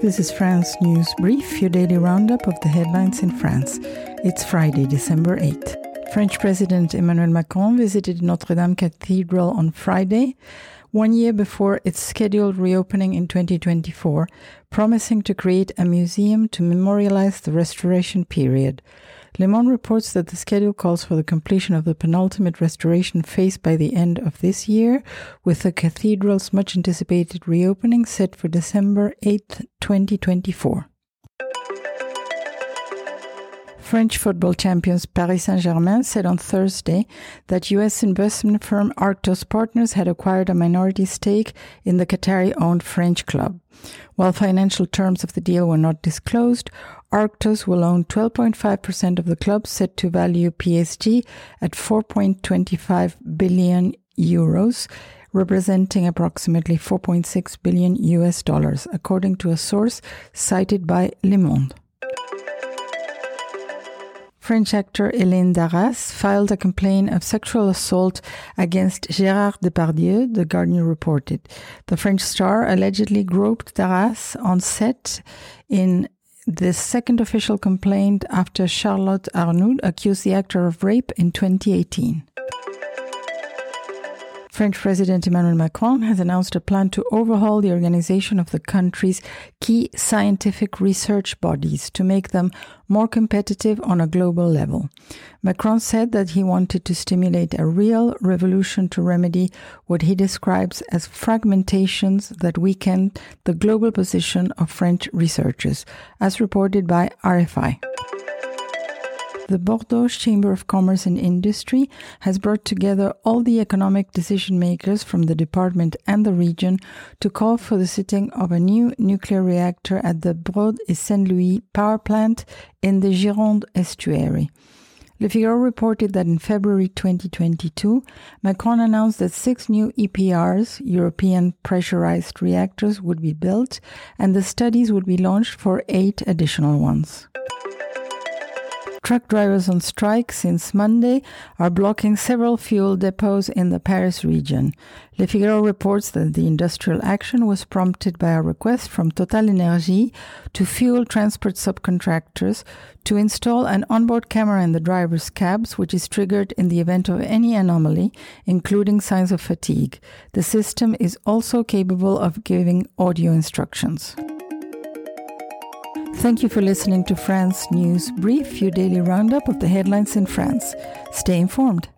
This is France News Brief, your daily roundup of the headlines in France. It's Friday, December 8th. French President Emmanuel Macron visited Notre Dame Cathedral on Friday, 1 year before its scheduled reopening in 2024, promising to create a museum to memorialize the restoration period. Le Monde reports that the schedule calls for the completion of the penultimate restoration phase by the end of this year, with the cathedral's much-anticipated reopening set for December 8, 2024. French football champions Paris Saint-Germain said on Thursday that U.S. investment firm Arctos Partners had acquired a minority stake in the Qatari-owned French club. While financial terms of the deal were not disclosed, Arctos will own 12.5% of the club, set to value PSG at 4.25 billion euros, representing approximately $4.6 billion, according to a source cited by Le Monde. French actor Hélène Darras filed a complaint of sexual assault against Gérard Depardieu, The Guardian reported. The French star allegedly groped Darras on set in the second official complaint after Charlotte Arnould accused the actor of rape in 2018. French President Emmanuel Macron has announced a plan to overhaul the organization of the country's key scientific research bodies to make them more competitive on a global level. Macron said that he wanted to stimulate a real revolution to remedy what he describes as fragmentations that weaken the global position of French researchers, as reported by RFI. The Bordeaux Chamber of Commerce and Industry has brought together all the economic decision-makers from the department and the region to call for the sitting of a new nuclear reactor at the Brode et Saint-Louis power plant in the Gironde estuary. Le Figaro reported that in February 2022, Macron announced that 6 new EPRs, European pressurized reactors, would be built, and the studies would be launched for 8 additional ones. Truck drivers on strike since Monday are blocking several fuel depots in the Paris region. Le Figaro reports that the industrial action was prompted by a request from TotalEnergies to fuel transport subcontractors to install an onboard camera in the drivers' cabs, which is triggered in the event of any anomaly, including signs of fatigue. The system is also capable of giving audio instructions. Thank you for listening to France News Brief, your daily roundup of the headlines in France. Stay informed.